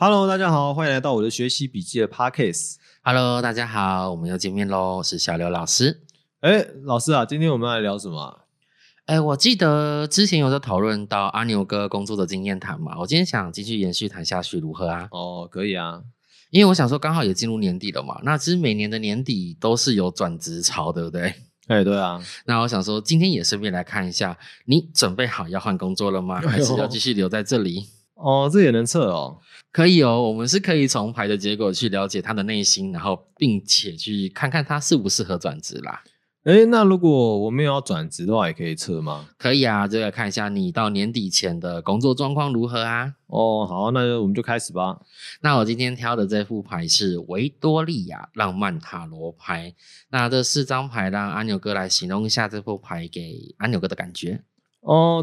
Hello， 大家好，欢迎来到我的学习笔记的 Podcast。Hello， 大家好，我们又见面咯，我是小刘老师。老师啊，今天我们来聊什么啊？我记得之前有在讨论到阿牛哥工作的经验谈嘛，我今天想继续延续谈下去，如何啊？哦，可以啊，因为我想说刚好也进入年底了嘛，那其实每年的年底都是有转职潮，对不对？对啊，那我想说今天也顺便来看一下，你准备好要换工作了吗？还是要继续留在这里？哦，这也能测哦，可以哦，我们是可以从牌的结果去了解他的内心，然后并且去看看他适不适合转职啦。那如果我没有要转职的话也可以测吗？可以啊，就来看一下你到年底前的工作状况如何啊。哦，好，那我们就开始吧。那我今天挑的这副牌是维多利亚浪漫塔罗牌，那这四张牌让阿牛哥来形容一下这副牌给阿牛哥的感觉。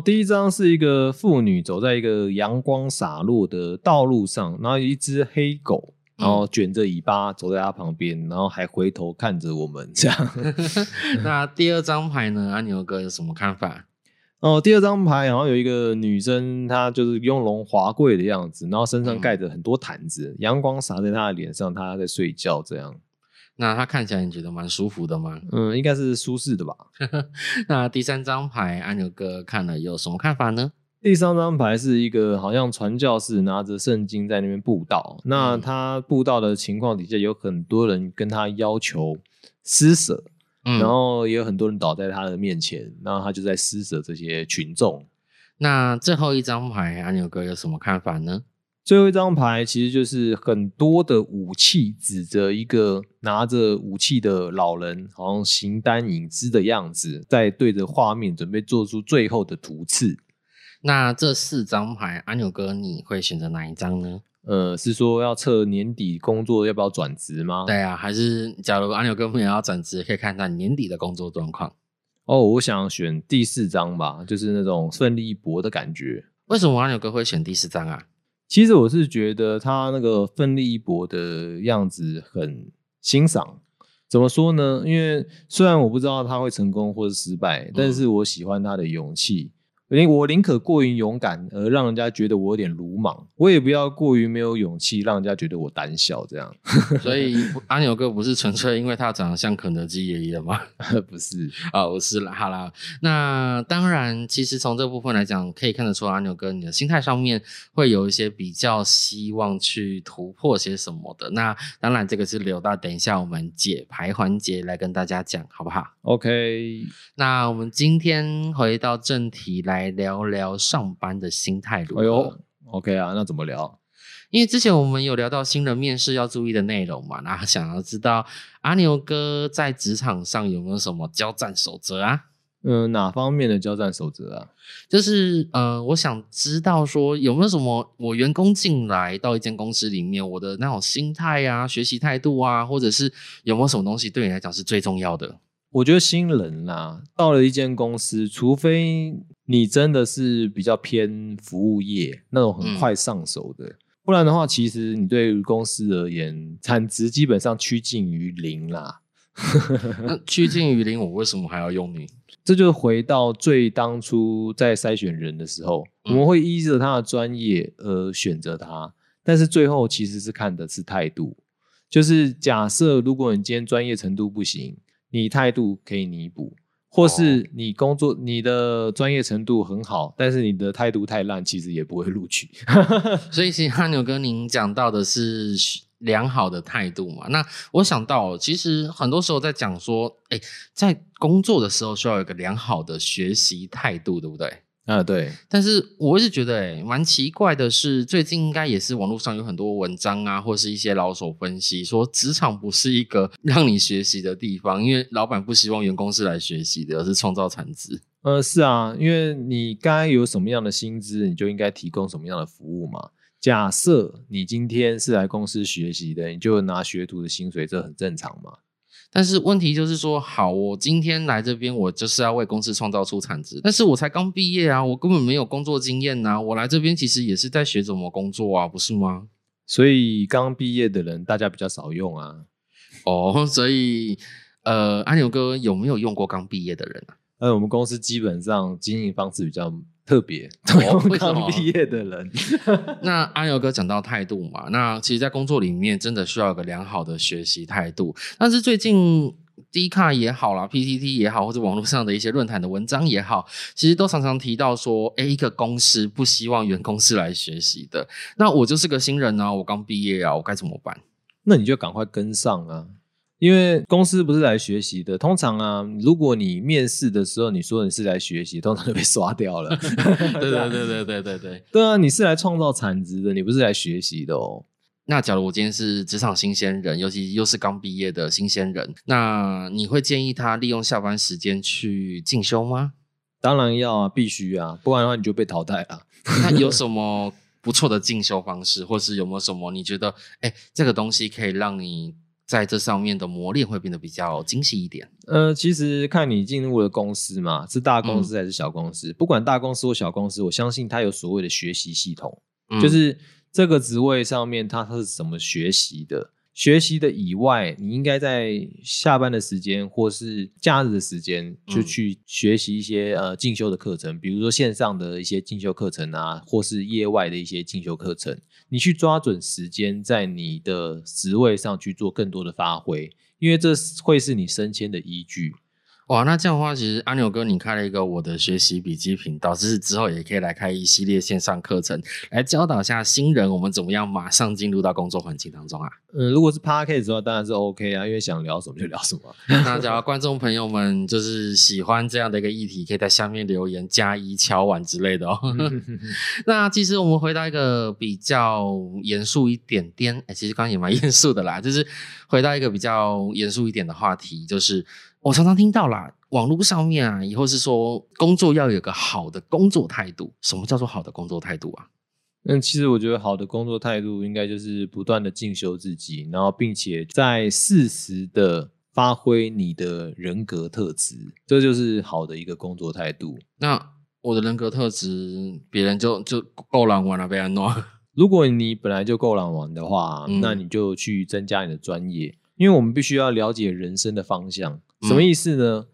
第一张是一个妇女走在一个阳光洒落的道路上，然后一只黑狗，然后卷着尾巴走在她旁边，然后还回头看着我们这样。那第二张牌呢，阿牛哥有什么看法？第二张牌好像有一个女生，她就是雍容华贵的样子，然后身上盖着很多毯子，阳光洒在她的脸上，她在睡觉这样。那他看起来你觉得蛮舒服的吗？应该是舒适的吧。那第三张牌，阿牛哥看了有什么看法呢？第三张牌是一个好像传教士拿着圣经在那边布道，那他布道的情况底下有很多人跟他要求施舍，然后也有很多人倒在他的面前，然后他就在施舍这些群众。那最后一张牌，阿牛哥有什么看法呢？最后一张牌其实就是很多的武器指着一个拿着武器的老人，好像形单影只的样子，在对着画面准备做出最后的突刺。那这四张牌，阿牛哥你会选择哪一张呢？是说要测年底工作要不要转职吗？对啊，还是假如阿牛哥没有要转职，可以看到年底的工作状况。我想选第四张吧，就是那种奋力一搏的感觉。为什么阿牛哥会选第四张啊？其实我是觉得他那个奋力一搏的样子很欣赏。怎么说呢？因为虽然我不知道他会成功或是失败，但是我喜欢他的勇气。我宁可过于勇敢而让人家觉得我有点鲁莽，我也不要过于没有勇气让人家觉得我胆小这样。所以阿牛哥不是纯粹因为他长得像肯德基爷爷吗？不是啊，不是啦。好啦，那当然其实从这部分来讲可以看得出阿牛哥你的心态上面会有一些比较希望去突破些什么的。那当然这个是留到等一下我们解牌环节来跟大家讲好不好？ OK， 那我们今天回到正题来聊聊上班的心态如何。OK 啊，那怎么聊？因为之前我们有聊到新人面试要注意的内容嘛，那想要知道阿牛哥在职场上有没有什么交战守则啊？哪方面的交战守则啊？就是我想知道说有没有什么我员工进来到一间公司里面，我的那种心态啊、学习态度啊，或者是有没有什么东西对你来讲是最重要的？我觉得新人啦，到了一间公司，除非你真的是比较偏服务业那种很快上手的，不然的话其实你对于公司而言产值基本上趋近于零啦。那趋近于零我为什么还要用你？这就回到最当初在筛选人的时候，我们会依着他的专业而选择他，但是最后其实是看的是态度。就是假设如果你今天专业程度不行，你态度可以弥补，或是你工作你的专业程度很好，但是你的态度太烂，其实也不会录取。所以其实阿牛哥您讲到的是良好的态度嘛。那我想到其实很多时候在讲说在工作的时候需要有一个良好的学习态度，对不对？对。但是我一直觉得蛮奇怪的是，最近应该也是网络上有很多文章啊，或是一些老手分析说职场不是一个让你学习的地方，因为老板不希望员工是来学习的，而是创造产值。是啊，因为你该有什么样的薪资，你就应该提供什么样的服务嘛。假设你今天是来公司学习的，你就拿学徒的薪水，这很正常嘛。但是问题就是说，好，我今天来这边，我就是要为公司创造出产值，但是我才刚毕业啊，我根本没有工作经验啊，我来这边其实也是在学怎么工作啊，不是吗？所以刚毕业的人大家比较少用啊。所以阿牛哥有没有用过刚毕业的人啊？我们公司基本上经营方式比较特别刚毕业的人。那阿牛哥讲到态度嘛，那其实在工作里面真的需要有个良好的学习态度，但是最近Dcard 也好啦 PTT 也好，或者网络上的一些论坛的文章也好，其实都常常提到说一个公司不希望员工是来学习的，那我就是个新人啊，我刚毕业啊，我该怎么办？那你就赶快跟上啊，因为公司不是来学习的。通常啊，如果你面试的时候你说你是来学习，通常就被刷掉了。对对对对对对对对啊，你是来创造产值的，你不是来学习的哦。那假如我今天是职场新鲜人，尤其又是刚毕业的新鲜人，那你会建议他利用下班时间去进修吗？当然要啊，必须啊，不然的话你就被淘汰了。那有什么不错的进修方式，或是有没有什么你觉得这个东西可以让你在这上面的磨练会变得比较精细一点？其实看你进入的公司嘛，是大公司还是小公司，不管大公司或小公司，我相信它有所谓的学习系统，就是这个职位上面它是怎么学习的。学习的以外，你应该在下班的时间或是假日的时间就去学习一些进修的课程，比如说线上的一些进修课程啊，或是业外的一些进修课程，你去抓准时间在你的职位上去做更多的发挥，因为这会是你升迁的依据。哇，那这样的话，其实阿牛哥你开了一个我的学习笔记频道，就是之后也可以来开一系列线上课程，来教导一下新人我们怎么样马上进入到工作环境当中啊。如果是 Podcast 的话当然是 OK 啊，因为想聊什么就聊什么。那假如观众朋友们就是喜欢这样的一个议题，可以在下面留言加一敲碗之类的哦。那其实我们回到一个比较严肃一点点，其实刚刚也蛮严肃的啦，就是回到一个比较严肃一点的话题，就是我常常听到啦，网络上面啊，或是说工作要有个好的工作态度。什么叫做好的工作态度啊？其实我觉得好的工作态度应该就是不断的进修自己，然后并且在适时的发挥你的人格特质，这就是好的一个工作态度。那我的人格特质，别人就够懒玩了，被人弄。如果你本来就够懒玩的话，那你就去增加你的专业，因为我们必须要了解人生的方向。什么意思呢？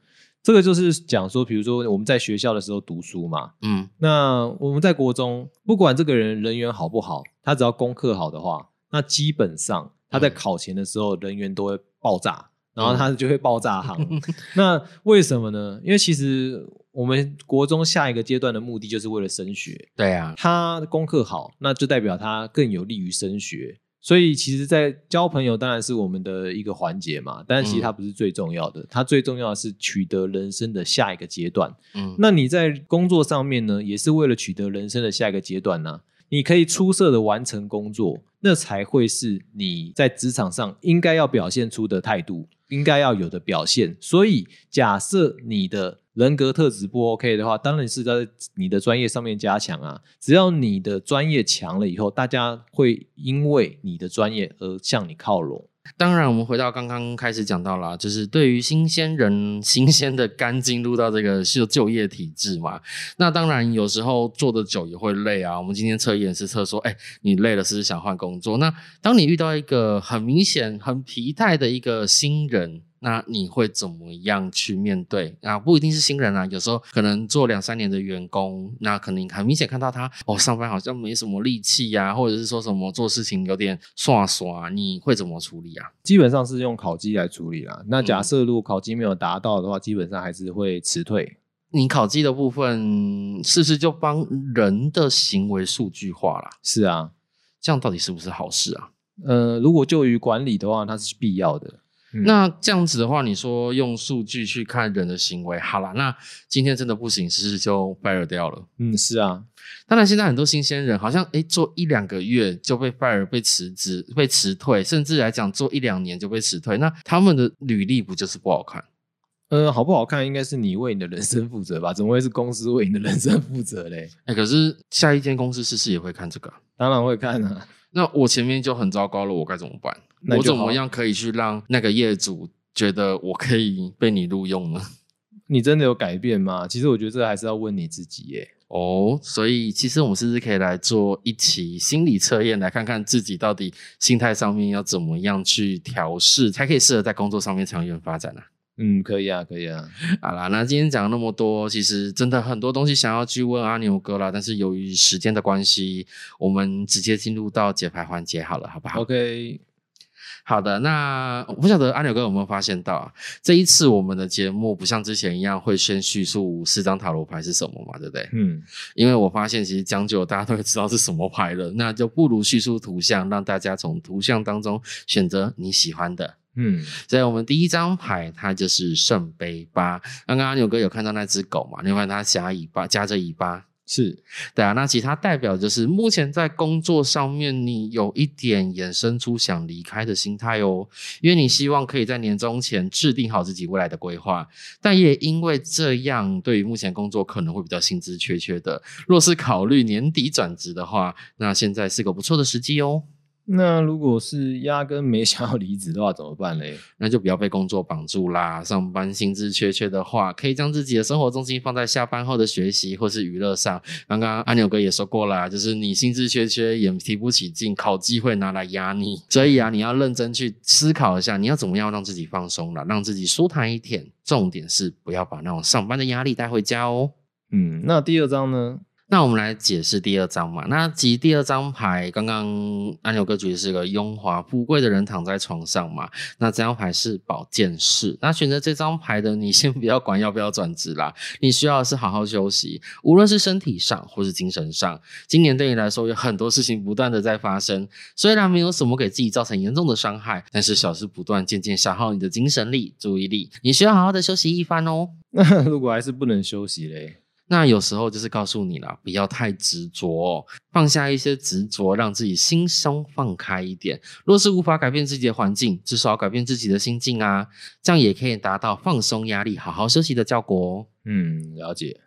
这个就是讲说，比如说我们在学校的时候读书嘛，那我们在国中，不管这个人人缘好不好，他只要功课好的话，那基本上他在考前的时候人缘都会爆炸，然后他就会爆炸行。那为什么呢？因为其实我们国中下一个阶段的目的就是为了升学。对啊，他功课好，那就代表他更有利于升学。所以其实在交朋友当然是我们的一个环节嘛，但是其实它不是最重要的，它最重要的是取得人生的下一个阶段。那你在工作上面呢，也是为了取得人生的下一个阶段啊，你可以出色的完成工作，那才会是你在职场上应该要表现出的态度，应该要有的表现。所以假设你的人格特质不 OK 的话，当然是在你的专业上面加强啊。只要你的专业强了以后，大家会因为你的专业而向你靠拢。当然我们回到刚刚开始讲到啦，就是对于新鲜人，新鲜的刚进入到这个就业体制嘛，那当然有时候做的久也会累啊。我们今天测验是测说你累了是不是想换工作。那当你遇到一个很明显很疲态的一个新人，那你会怎么样去面对啊？不一定是新人啊，有时候可能做2-3年的员工，那可能很明显看到他上班好像没什么力气啊，或者是说什么做事情有点刷刷，你会怎么处理啊？基本上是用考绩来处理啦。那假设如果考绩没有达到的话，基本上还是会辞退。你考绩的部分是不是就帮人的行为数据化啦？是啊，这样到底是不是好事啊？如果就于管理的话，它是必要的。那这样子的话，你说用数据去看人的行为，好啦，那今天真的不行，是不是就 fire 掉了？是啊。当然现在很多新鲜人好像做1-2个月就被 fire 被辞职被辞退，甚至来讲做1-2年就被辞退，那他们的履历不就是不好看？好不好看应该是你为你的人生负责吧，怎么会是公司为你的人生负责嘞？可是下一间公司是不是也会看这个？当然会看啊。那我前面就很糟糕了，我该怎么办？我怎么样可以去让那个业主觉得我可以被你录用呢？你真的有改变吗？其实我觉得这还是要问你自己耶。所以其实我们是不是可以来做一期心理测验，来看看自己到底心态上面要怎么样去调试，才可以适合在工作上面长远发展啊？嗯，可以啊，可以啊。好啦，那今天讲那么多，其实真的很多东西想要去问阿牛哥啦，但是由于时间的关系，我们直接进入到解牌环节好了，好不好 ？OK。好的，那我不晓得阿牛哥有没有发现到啊？这一次我们的节目不像之前一样会先叙述四张塔罗牌是什么嘛，对不对？嗯，因为我发现其实讲久大家都会知道是什么牌了，那就不如叙述图像，让大家从图像当中选择你喜欢的。嗯，所以我们第一张牌它就是圣杯八。刚刚阿牛哥有看到那只狗嘛？你有没有它夹着尾巴？是，对啊，那其实它代表就是目前在工作上面你有一点衍生出想离开的心态哦，因为你希望可以在年终前制定好自己未来的规划，但也因为这样对于目前工作可能会比较兴致缺缺的，若是考虑年底转职的话，那现在是个不错的时机哦。那如果是压根没想要离职的话怎么办嘞？那就不要被工作绑住啦，上班兴致缺缺的话，可以将自己的生活重心放在下班后的学习或是娱乐上。刚刚阿牛哥也说过啦，就是你兴致缺缺也提不起劲，考机会拿来压你，所以啊你要认真去思考一下你要怎么样让自己放松啦，让自己舒坦一点，重点是不要把那种上班的压力带回家哦。嗯，那第二张呢？那我们来解释第二张嘛。那其实第二张牌刚刚阿牛哥举的是个雍华富贵的人躺在床上嘛，那这张牌是宝剑士。那选择这张牌的你先不要管要不要转职啦，你需要的是好好休息，无论是身体上或是精神上，今年对你来说有很多事情不断的在发生，虽然没有什么给自己造成严重的伤害，但是小事不断渐渐消耗你的精神力注意力，你需要好好的休息一番哦。那如果还是不能休息嘞？那有时候就是告诉你啦，不要太执着哦，放下一些执着，让自己心胸放开一点。若是无法改变自己的环境，至少改变自己的心境啊，这样也可以达到放松压力、好好休息的效果哦。嗯，了解。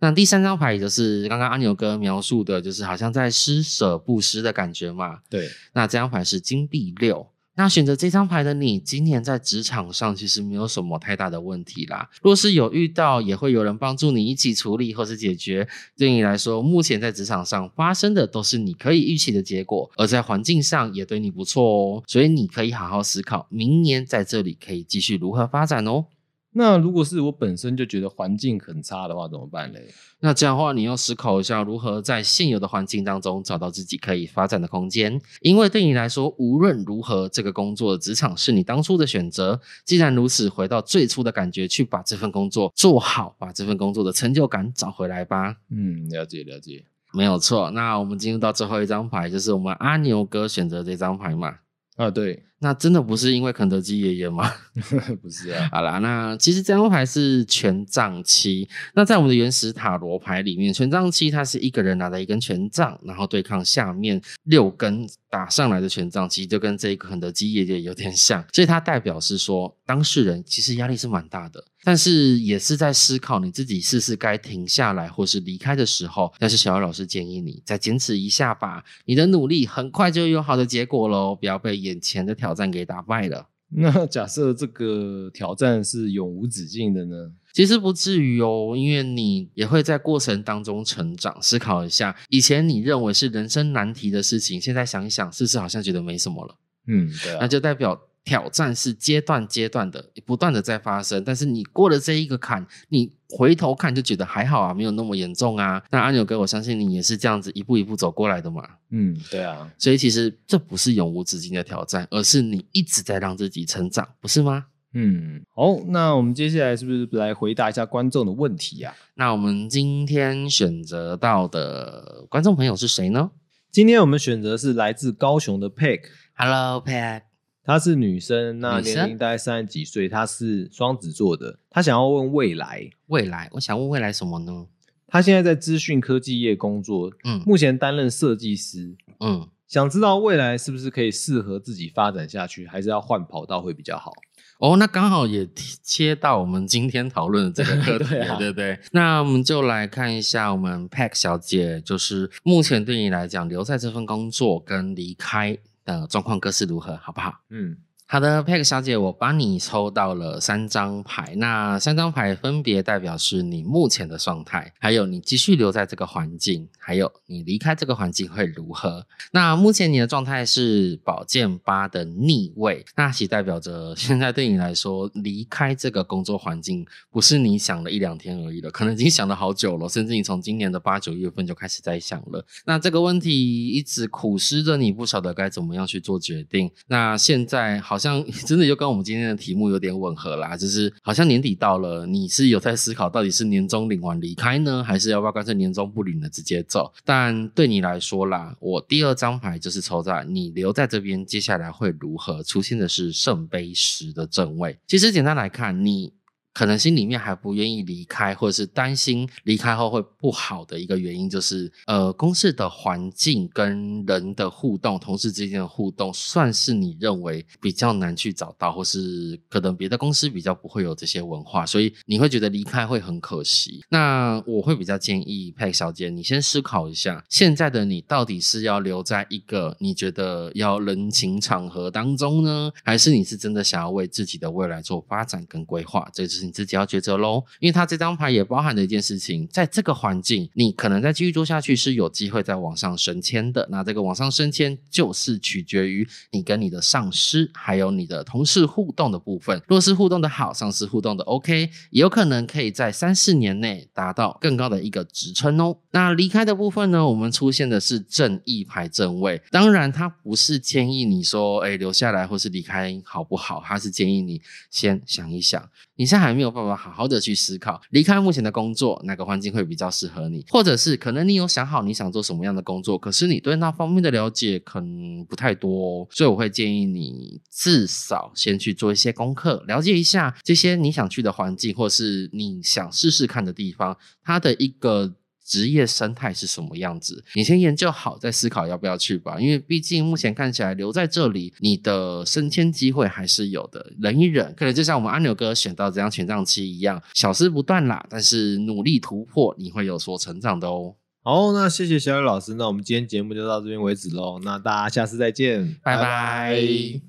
那第三张牌就是刚刚阿牛哥描述的，就是好像在施舍布施的感觉嘛。对。那这张牌是金币六。那选择这张牌的你，今年在职场上其实没有什么太大的问题啦。若是有遇到，也会有人帮助你一起处理或是解决。对你来说，目前在职场上发生的都是你可以预期的结果，而在环境上也对你不错哦。所以你可以好好思考，明年在这里可以继续如何发展哦。那如果是我本身就觉得环境很差的话怎么办嘞？那这样的话你要思考一下如何在现有的环境当中找到自己可以发展的空间，因为对你来说无论如何这个工作的职场是你当初的选择，既然如此回到最初的感觉去把这份工作做好，把这份工作的成就感找回来吧。嗯，了解了解，没有错。那我们进入到最后一张牌，就是我们阿牛哥选择这张牌嘛。啊，对，那真的不是因为肯德基爷爷吗？不是啊。好啦，那其实这张牌是权杖七。那在我们的原始塔罗牌里面，权杖七它是一个人拿着一根权杖，然后对抗下面六根打上来的权杖，其实就跟这个肯德基爷爷有点像，所以它代表是说当事人其实压力是蛮大的，但是也是在思考你自己是该停下来或是离开的时候，但是小姚老师建议你再坚持一下吧，你的努力很快就有好的结果咯，不要被眼前的挑战给打败了。那假设这个挑战是永无止境的呢？其实不至于哦，因为你也会在过程当中成长，思考一下以前你认为是人生难题的事情，现在想一想是不是好像觉得没什么了。嗯，对啊，那就代表挑战是阶段的不断的在发生，但是你过了这一个坎，你回头看就觉得还好啊，没有那么严重啊。那阿牛哥我相信你也是这样子一步一步走过来的嘛。嗯，对啊，所以其实这不是永无止境的挑战，而是你一直在让自己成长，不是吗？嗯，好，那我们接下来是不是来回答一下观众的问题啊？那我们今天选择到的观众朋友是谁呢？今天我们选择是来自高雄的 PAG。 Hello PAG，她是女生，那年龄大概30几岁，她是双子座的。她想要问未来，我想问未来什么呢？她现在在资讯科技业工作，目前担任设计师，想知道未来是不是可以适合自己发展下去，还是要换跑道会比较好？哦，那刚好也切到我们今天讨论的这个课题。对，啊，对不对？那我们就来看一下我们 PAG 小姐，就是目前对你来讲留在这份工作跟离开状况各是如何，好不好？嗯，好的 PAG 小姐，我帮你抽到了3张牌，那3张牌分别代表是你目前的状态，还有你继续留在这个环境，还有你离开这个环境会如何。那目前你的状态是宝剑8的逆位，那其实代表着现在对你来说，离开这个工作环境不是你想了1-2天而已了，可能已经想了好久了，甚至你从今年的8、9月份就开始在想了。那这个问题一直苦思着，你不晓得该怎么样去做决定。那现在好像真的就跟我们今天的题目有点吻合啦，就是好像年底到了，你是有在思考到底是年终领完离开呢，还是要不要干脆年终不领了直接走。但对你来说啦，我第2张牌就是抽在你留在这边接下来会如何，出现的是圣杯10的正位。其实简单来看，你可能心里面还不愿意离开，或者是担心离开后会不好的一个原因，就是公司的环境跟人的互动，同事之间的互动，算是你认为比较难去找到，或是可能别的公司比较不会有这些文化，所以你会觉得离开会很可惜。那我会比较建议 PAG 小姐，你先思考一下，现在的你到底是要留在一个你觉得要人情场合当中呢，还是你是真的想要为自己的未来做发展跟规划，这就是你自己要抉择咯。因为他这张牌也包含了一件事情，在这个环境你可能再继续做下去是有机会再往上升迁的，那这个往上升迁就是取决于你跟你的上司还有你的同事互动的部分，若是互动的好，上司互动的 OK， 也有可能可以在3-4年内达到更高的一个职称哦。那离开的部分呢，我们出现的是正义牌正位，当然他不是建议你说留下来或是离开好不好，他是建议你先想一想，你现在还没有办法好好的去思考离开目前的工作哪个环境会比较适合你，或者是可能你有想好你想做什么样的工作，可是你对那方面的了解可能不太多，所以我会建议你至少先去做一些功课，了解一下这些你想去的环境或是你想试试看的地方，它的一个职业生态是什么样子，你先研究好再思考要不要去吧。因为毕竟目前看起来留在这里你的升迁机会还是有的，忍一忍，可能就像我们阿牛哥选到这张权杖7一样，小事不断啦，但是努力突破你会有所成长的哦。好，那谢谢小雨老师，那我们今天节目就到这边为止咯，那大家下次再见，拜拜。